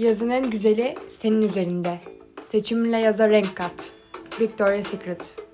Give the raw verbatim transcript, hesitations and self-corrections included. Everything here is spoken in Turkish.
Yazın en güzeli senin üzerinde. Seçimle yaza renk kat. Victoria's Secret.